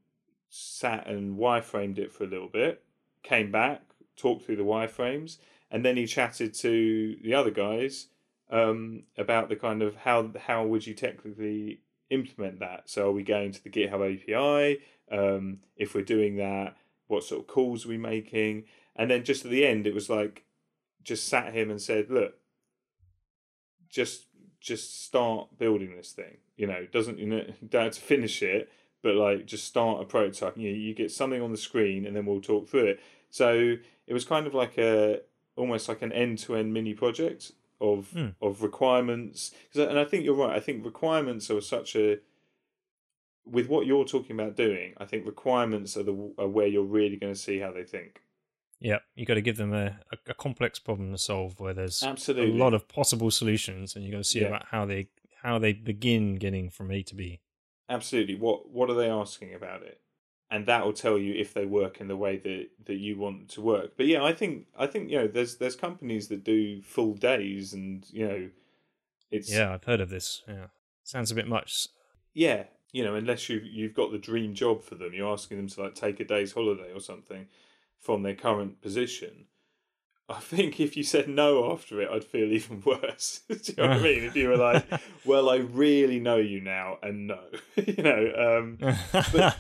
sat and wireframed it for a little bit, came back, talked through the wireframes, and then he chatted to the other guys um, about the kind of how how would you technically implement that. So are we going to the GitHub A P I? Um, if we're doing that, what sort of calls are we making? And then just at the end, it was like, just sat him and said, look, just just start building this thing. You know, doesn't you know, don't have to finish it, but like just start a prototype. You know, you get something on the screen, and then we'll talk through it. So it was kind of like a almost like an end to end mini project of mm. of requirements. And I think you're right. I think requirements are such a, with what you're talking about doing, I think requirements are the are where you're really going to see how they think. Yeah, you got to give them a, a, a complex problem to solve where there's Absolutely. a lot of possible solutions, and you got to see yeah. about how they how they begin getting from A to B. Absolutely. What what are they asking about it? And that will tell you if they work in the way that, that you want to work. But yeah, I think I think you know there's there's companies that do full days, and you know it's yeah I've heard of this. Yeah, sounds a bit much. Yeah, you know, unless you you've got the dream job for them, you're asking them to like take a day's holiday or something from their current position. I think if you said no after it, I'd feel even worse. Do you know what I mean? If you were like, well, I really know you now, and no. You know, um, but,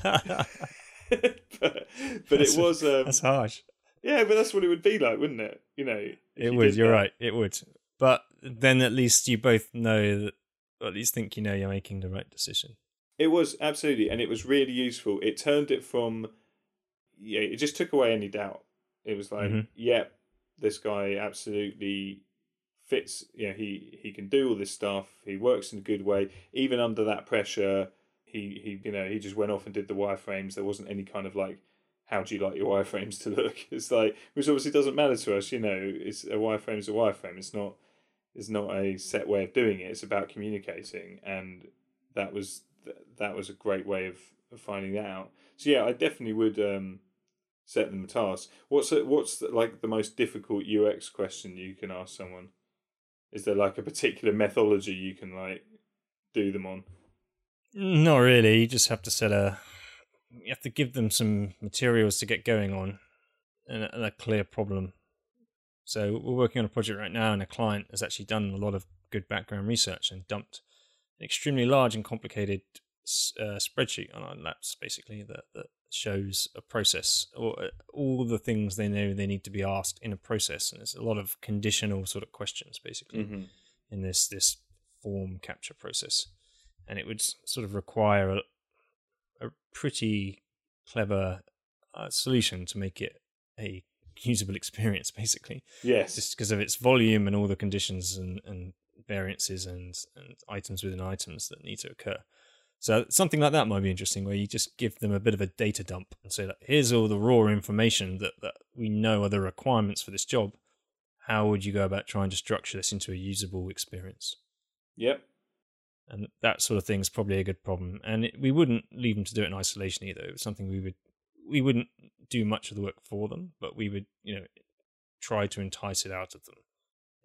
but, but it was... Um, that's harsh. Yeah, but that's what it would be like, wouldn't it? You know, It you would, you're that. right, it would. But then at least you both know, that, or at least think you know you're making the right decision. It was, absolutely, and it was really useful. It turned it from, yeah, it just took away any doubt. It was like, mm-hmm. yep, yeah, this guy absolutely fits, you know, he, he can do all this stuff, he works in a good way, even under that pressure, he, he you know, he just went off and did the wireframes. There wasn't any kind of like, how do you like your wireframes to look? It's like, which obviously doesn't matter to us, you know, it's a wireframe is a wireframe. It's not, it's not a set way of doing it. It's about communicating. And that was, that was a great way of, of finding that out. So yeah, I definitely would um, set them a task. What's a, what's the, like the most difficult U X question you can ask someone? Is there like a particular methodology you can like do them on? Not really. You just have to set a, you have to give them some materials to get going on and a, and a clear problem. So we're working on a project right now and a client has actually done a lot of good background research and dumped an extremely large and complicated uh, spreadsheet on our laps, basically, that, that shows a process or all the things they know they need to be asked in a process. And there's a lot of conditional sort of questions, basically, mm-hmm. in this, this form capture process. And it would sort of require a, a pretty clever uh, solution to make it a usable experience, basically. Yes. Just because of its volume and all the conditions and, and variances and, and items within items that need to occur. So something like that might be interesting, where you just give them a bit of a data dump and say, like, here's all the raw information that, that we know are the requirements for this job. How would you go about trying to structure this into a usable experience? Yep. And that sort of thing is probably a good problem. And it, we wouldn't leave them to do it in isolation either. It was something we would, we wouldn't do much of the work for them, but we would, you know, try to entice it out of them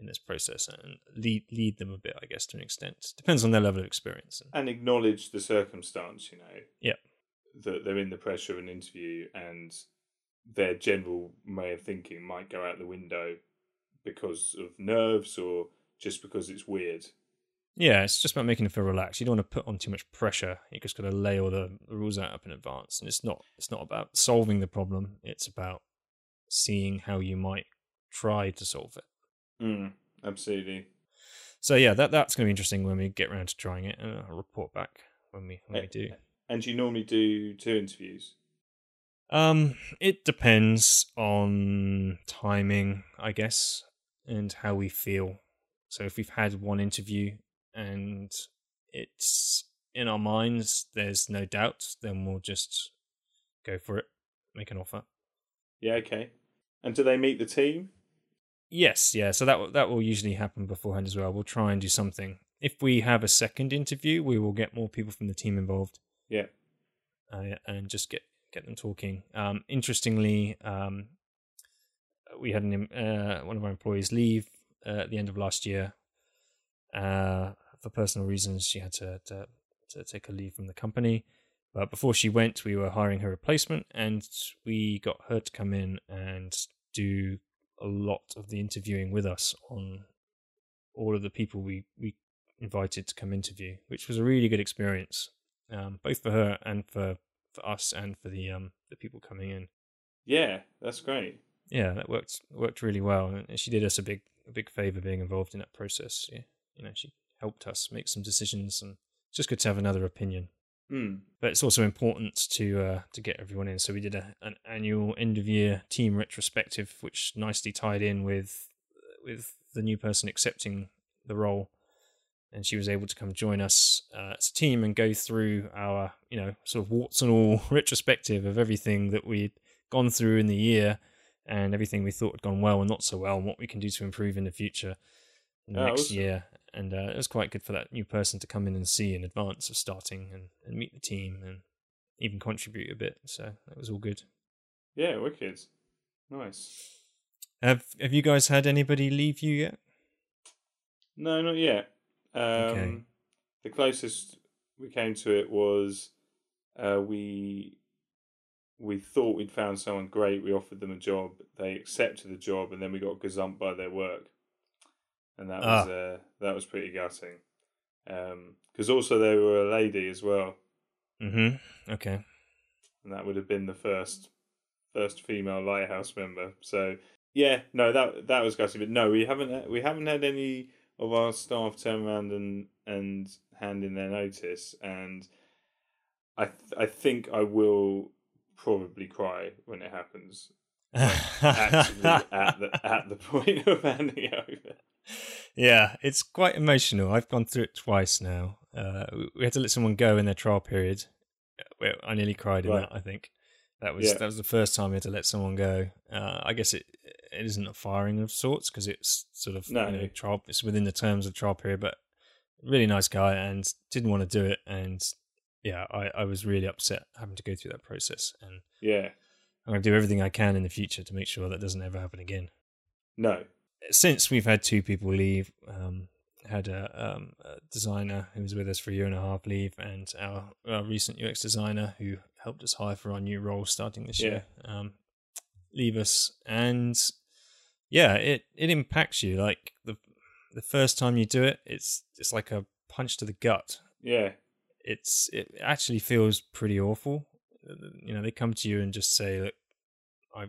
in this process and lead lead them a bit, I guess, to an extent. Depends on their level of experience. And acknowledge the circumstance, you know. Yeah. That they're in the pressure of an interview and their general way of thinking might go out the window because of nerves or just because it's weird. Yeah, it's just about making them feel relaxed. You don't want to put on too much pressure. You just got to lay all the rules out up in advance. And it's not it's not about solving the problem. It's about seeing how you might try to solve it. Mm, absolutely. So yeah, that that's going to be interesting when we get around to trying it, and I'll report back when we when we do. And do you normally do two interviews? Um, it depends on timing, I guess, and how we feel. So if we've had one interview and it's in our minds, there's no doubt, then we'll just go for it, make an offer. Yeah, okay. And do they meet the team? Yes, yeah. So that that will usually happen beforehand as well. We'll try and do something. If we have a second interview, we will get more people from the team involved. Yeah. Uh, and just get, get them talking. Um, interestingly, um, we had an, uh, one of our employees leave uh, at the end of last year. Uh, for personal reasons, she had to, to to take a leave from the company. But before she went, we were hiring her replacement, and we got her to come in and do a lot of the interviewing with us on all of the people we, we invited to come interview, which was a really good experience, um, both for her and for, for us and for the um the people coming in. Yeah, that's great. Yeah, that worked worked really well, and she did us a big a big favour being involved in that process. Yeah. You know, she helped us make some decisions, and it's just good to have another opinion. Mm. But it's also important to uh, to get everyone in. So we did a, an annual end of year team retrospective, which nicely tied in with with the new person accepting the role, and she was able to come join us uh, as a team and go through our, you know, sort of warts and all retrospective of everything that we'd gone through in the year and everything we thought had gone well and not so well, and what we can do to improve in the future. In the oh, next awesome. year, and uh, it was quite good for that new person to come in and see in advance of starting and, and meet the team and even contribute a bit. So that was all good. Yeah, wicked, nice. Have Have you guys had anybody leave you yet? No, not yet. Um, okay. The closest we came to it was uh, we we thought we'd found someone great. We offered them a job, they accepted the job, and then we got gazumped by their work. And that ah. was uh, that was pretty gutting, because um, also they were a lady as well. Mm-hmm. Okay. And that would have been the first first female Lighthouse member. So yeah, no, that that was gutting. But no, we haven't we haven't had any of our staff turn around and and hand in their notice. And I th- I think I will probably cry when it happens. Like, actually, at the at the point of handing it over. Yeah, it's quite emotional. I've gone through it twice now. Uh, we had to let someone go in their trial period. I nearly cried in right. that. I think that was yeah. that was the first time we had to let someone go. Uh, I guess it it isn't a firing of sorts because it's sort of no. you know, trial. It's within the terms of the trial period, but really nice guy and didn't want to do it. And yeah, I, I was really upset having to go through that process. And yeah, I'm going to do everything I can in the future to make sure that doesn't ever happen again. No. Since we've had two people leave, um, had a, um, a designer who was with us for a year and a half leave, and our, our recent U X designer who helped us hire for our new role starting this yeah. year, um, leave us. And yeah, it, it impacts you. Like the the first time you do it, it's it's like a punch to the gut. Yeah, it's it actually feels pretty awful. You know, they come to you and just say, "Look, I."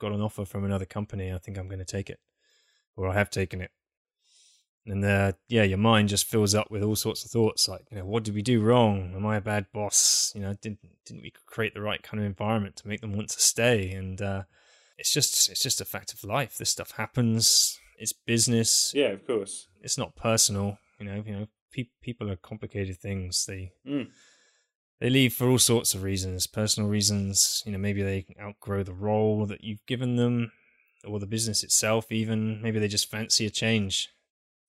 got an offer from another company, I think I'm going to take it, or I have taken it. And uh, yeah, your mind just fills up with all sorts of thoughts, like, you know, what did we do wrong? Am I a bad boss? You know, didn't didn't we create the right kind of environment to make them want to stay? And uh, it's just it's just a fact of life. This stuff happens. It's business. Yeah, of course. It's not personal. You know, you know, pe- people are complicated things. They. Mm. They leave for all sorts of reasons, personal reasons. You know, maybe they outgrow the role that you've given them, or the business itself. Even maybe they just fancy a change.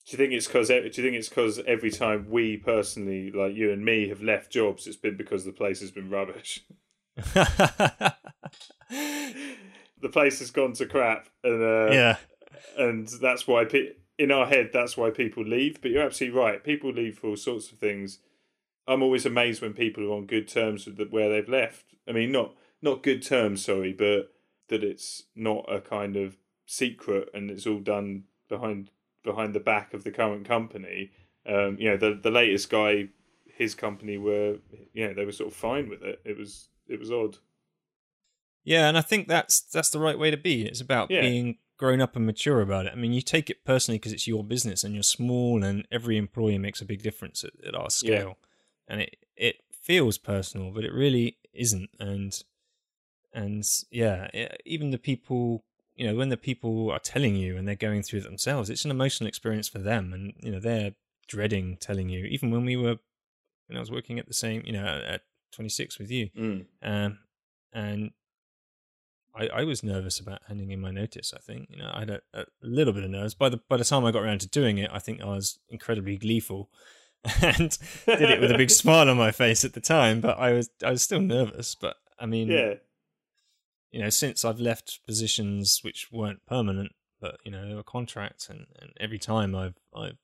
Do you think it's because? Do you think it's because every time we personally, like you and me, have left jobs, it's been because the place has been rubbish. The place has gone to crap, and uh, yeah, and that's why pe- in our head that's why people leave. But you're absolutely right. People leave for all sorts of things. I'm always amazed when people are on good terms with the, where they've left. I mean, not not good terms, sorry, but that it's not a kind of secret and it's all done behind behind the back of the current company. Um, you know, the the latest guy, his company were, you know, they were sort of fine with it. It was it was odd. Yeah, and I think that's that's the right way to be. It's about yeah. being grown up and mature about it. I mean, you take it personally because it's your business and you're small, and every employee makes a big difference at, at our scale. Yeah. And it, it feels personal, but it really isn't. And and yeah, it, even the people, you know, when the people are telling you and they're going through it themselves, it's an emotional experience for them. And, you know, they're dreading telling you. Even when we were, when I was working at the same, you know, at twenty-six with you. Mm. Um, and I, I was nervous about handing in my notice, I think. You know, I had a, a little bit of nerves. By the, by the time I got around to doing it, I think I was incredibly gleeful. And did it with a big smile on my face at the time, but I was I was still nervous. But I mean, yeah. you know, since I've left positions which weren't permanent, but you know, they were contracts, and, and every time I've I've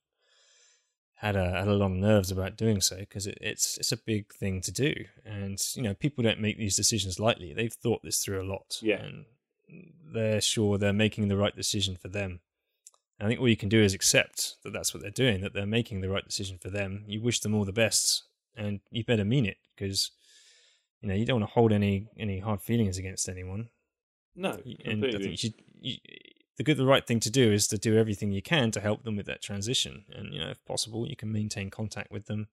had a had a lot of nerves about doing so because it, it's it's a big thing to do, and you know, people don't make these decisions lightly. They've thought this through a lot, yeah. and they're sure they're making the right decision for them. I think all you can do is accept that that's what they're doing, that they're making the right decision for them. You wish them all the best, and you better mean it, because you know you don't want to hold any any hard feelings against anyone. No, completely. And I think you should, you, the good, the right thing to do is to do everything you can to help them with that transition, and you know, if possible, you can maintain contact with them.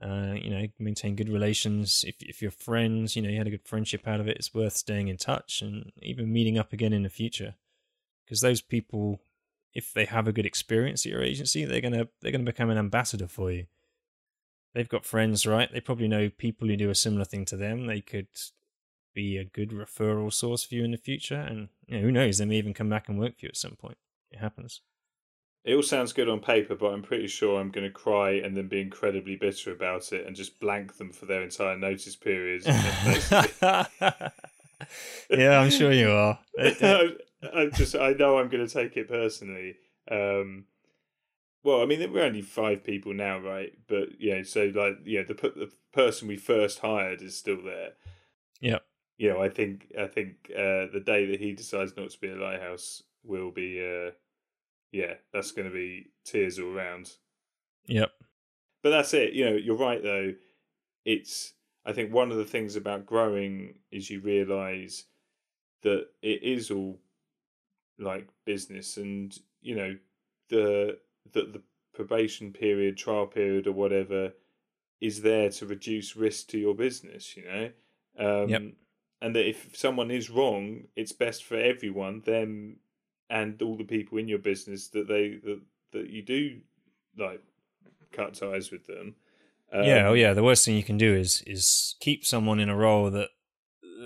Uh, you know, maintain good relations. If if you're friends, you know, you had a good friendship out of it. It's worth staying in touch and even meeting up again in the future, because those people. If they have a good experience at your agency, they're gonna they're gonna become an ambassador for you. They've got friends, right? They probably know people who do a similar thing to them. They could be a good referral source for you in the future, and you know, who knows? They may even come back and work for you at some point. It happens. It all sounds good on paper, but I'm pretty sure I'm going to cry and then be incredibly bitter about it and just blank them for their entire notice periods. Yeah, I'm sure you are. I just, I know I'm going to take it personally. Um, well, I mean, we're only five people now, right? But yeah, so like, yeah, the the person we first hired is still there. Yeah. You know, I think I think uh, the day that he decides not to be a lighthouse will be, uh, yeah, that's going to be tears all around. Yep. But that's it. You know, you're right though. It's I think one of the things about growing is you realise that it is all. Like business, and you know the the the probation period, trial period, or whatever is there to reduce risk to your business, you know? Um, yep. And that if someone is wrong, it's best for everyone, them and all the people in your business that they that, that you do like cut ties with them. Um, yeah, oh yeah. The worst thing you can do is is keep someone in a role that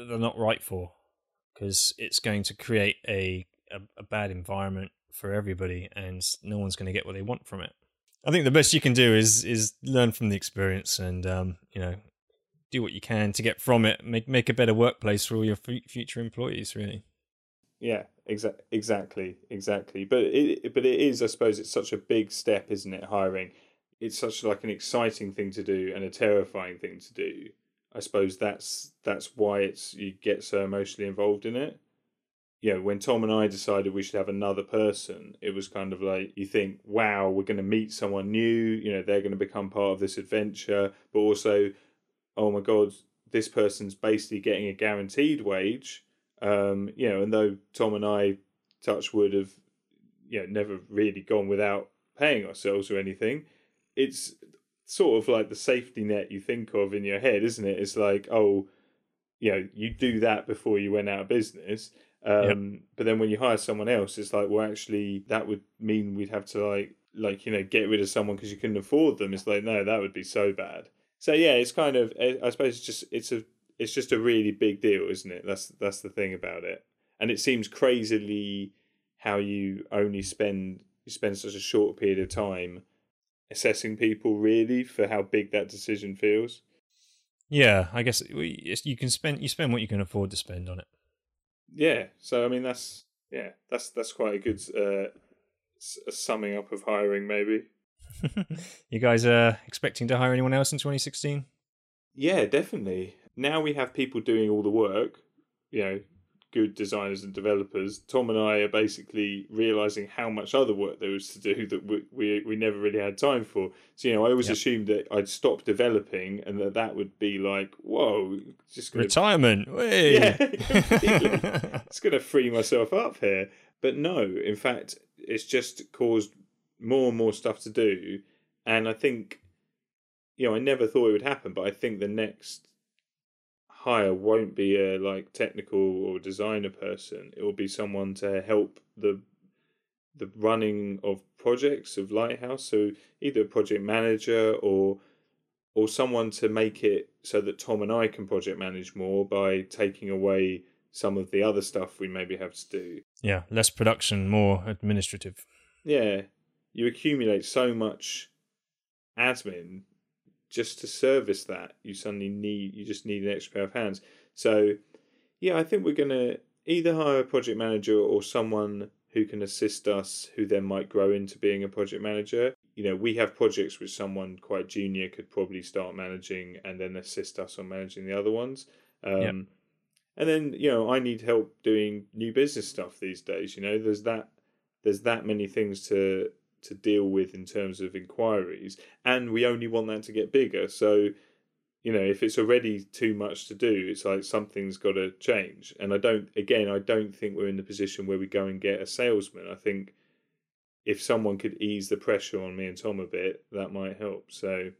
they're not right for, because it's going to create a, a a bad environment for everybody, and no one's going to get what they want from it. I think the best you can do is is learn from the experience, and um, you know, do what you can to get from it, make make a better workplace for all your f- future employees, really. Yeah, exa- exactly, exactly. But it but it is, I suppose, it's such a big step, isn't it? Hiring. It's such like an exciting thing to do and a terrifying thing to do. I suppose that's that's why it's you get so emotionally involved in it. You know, when Tom and I decided we should have another person, it was kind of like you think, wow, we're going to meet someone new. You know, they're going to become part of this adventure. But also, oh my God, this person's basically getting a guaranteed wage. Um, you know, and though Tom and I, touch wood, have you know never really gone without paying ourselves or anything. It's sort of like the safety net you think of in your head, isn't it? It's like, oh, you know, you do that before you went out of business. Um, yep. But then when you hire someone else, it's like, well, actually, that would mean we'd have to like, like you know, get rid of someone because you couldn't afford them. It's like, no, that would be so bad. So yeah, it's kind of, I suppose, it's just it's a it's just a really big deal, isn't it? That's that's the thing about it. And it seems crazily how you only spend you spend such a short period of time assessing people really for how big that decision feels. Yeah, I guess we, you can spend you spend what you can afford to spend on it. Yeah, so I mean that's yeah that's that's quite a good uh, a summing up of hiring maybe. You guys are expecting to hire anyone else in twenty sixteen? Yeah, definitely. Now we have people doing all the work, you know, good designers and developers. Tom and I are basically realizing how much other work there was to do that we we, we never really had time for. So, you know, I always yep. assumed that I'd stop developing and that that would be like, whoa, just gonna... retirement. Hey. Yeah, completely. It's going to free myself up here. But no, in fact, it's just caused more and more stuff to do. And I think, you know, I never thought it would happen, but I think the next hire won't be a like technical or designer person. It will be someone to help the the running of projects of Lighthouse. So either a project manager or or someone to make it so that Tom and I can project manage more by taking away some of the other stuff we maybe have to do. Yeah, less production, more administrative. Yeah, you accumulate so much admin. Just to service that, you suddenly need you just need an extra pair of hands. So, yeah, I think we're going to either hire a project manager or someone who can assist us, who then might grow into being a project manager. You know, we have projects which someone quite junior could probably start managing and then assist us on managing the other ones. Um, yep. And then, you know, I need help doing new business stuff these days. You know, there's that there's that many things to. to deal with in terms of inquiries, and we only want that to get bigger. So, you know, if it's already too much to do, it's like something's got to change. And I don't, again, I don't think we're in the position where we go and get a salesman. I think if someone could ease the pressure on me and Tom a bit, that might help. So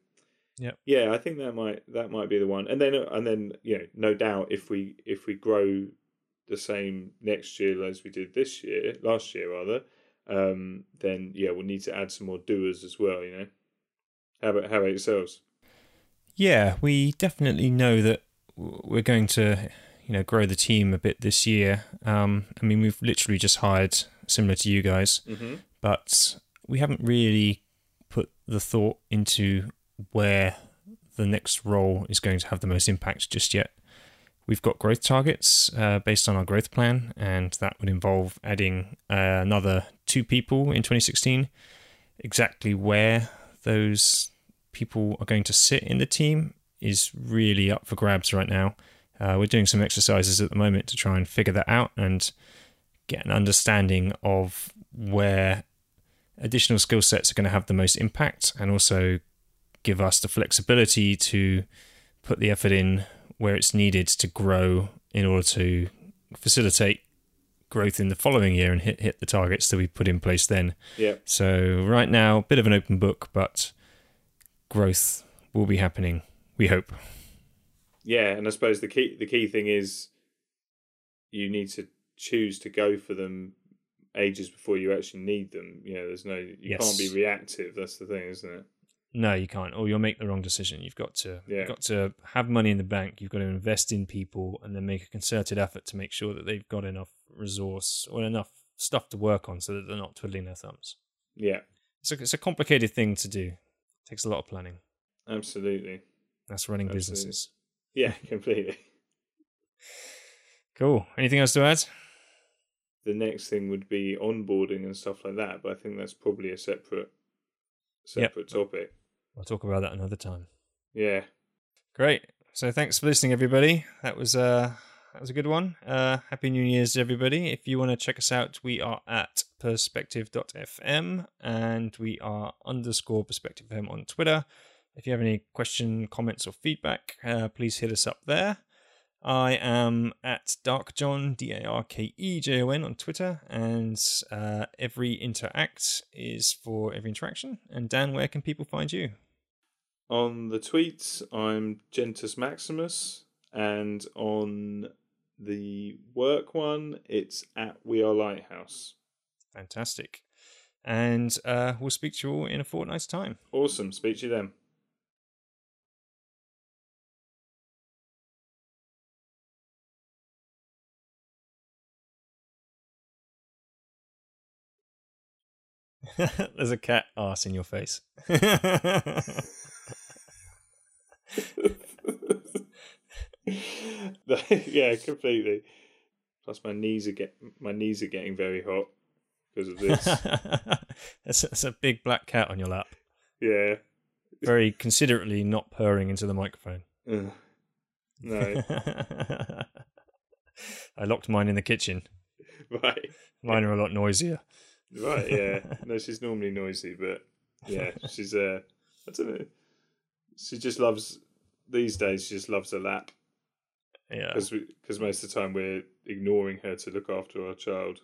yeah, yeah, I think that might, that might be the one. And then, and then, you know, no doubt if we, if we grow the same next year as we did this year, last year rather, um then yeah we'll need to add some more doers as well. You know, how about how about yourselves? Yeah, we definitely know that we're going to, you know, grow the team a bit this year. um I mean, we've literally just hired, similar to you guys, mm-hmm. but we haven't really put the thought into where the next role is going to have the most impact just yet. We've got growth targets uh, based on our growth plan, and that would involve adding uh, another two people in twenty sixteen. Exactly where those people are going to sit in the team is really up for grabs right now. Uh, we're doing some exercises at the moment to try and figure that out and get an understanding of where additional skill sets are going to have the most impact, and also give us the flexibility to put the effort in where it's needed to grow in order to facilitate growth in the following year and hit hit the targets that we put in place then. Yeah. So right now, a bit of an open book, but growth will be happening, we hope. Yeah, and I suppose the key the key thing is you need to choose to go for them ages before you actually need them. You know, there's no you yes. can't be reactive. That's the thing, isn't it? No, you can't, or you'll make the wrong decision. You've got to yeah. you've got to have money in the bank. You've got to invest in people, and then make a concerted effort to make sure that they've got enough resource or enough stuff to work on, so that they're not twiddling their thumbs. Yeah, it's a, it's a complicated thing to do. It takes a lot of planning. Absolutely, that's running Absolutely. businesses. Yeah, completely. Cool. Anything else to add? The next thing would be onboarding and stuff like that, but I think that's probably a separate separate yep. topic. I'll talk about that another time. Yeah. Great. So thanks for listening, everybody. That was uh that was a good one. Uh happy New Year's, everybody. If you want to check us out, we are at perspective dot f m and we are underscore perspective f m on Twitter. If you have any question, comments, or feedback, uh, please hit us up there. I am at darkjohn, D A R K E J O N on Twitter, and uh, Every Interact is for Every Interaction. And Dan, where can people find you? On the tweets, I'm Gentus Maximus, and on the work one, it's at We Are Lighthouse. Fantastic. And uh, we'll speak to you all in a fortnight's time. Awesome. Speak to you then. There's a cat arse in your face. Yeah, completely. Plus, my knees are get my knees are getting very hot because of this. that's, that's a big black cat on your lap. Yeah, very considerately not purring into the microphone. Ugh. No, I locked mine in the kitchen. Right, mine are a lot noisier. Right, yeah. No, she's normally noisy, but yeah, she's uh, I don't know. She just loves these days. She just loves her lap. Yeah, because because most of the time we're ignoring her to look after our child.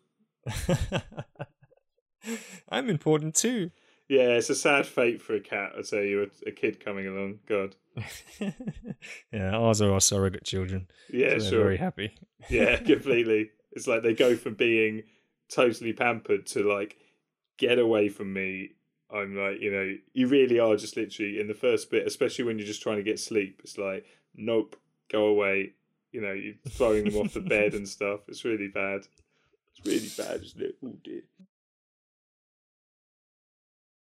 I'm important too. Yeah, it's a sad fate for a cat. I tell you, a, a kid coming along. God. Yeah, ours are our surrogate children. Yeah, so sure. Very happy. Yeah, completely. It's like they go from being totally pampered to like, get away from me. I'm like, you know, you really are just literally in the first bit, especially when you're just trying to get sleep. It's like, nope, go away. You know, you're throwing them off the bed and stuff. It's really bad. It's really bad, isn't it? Oh dear.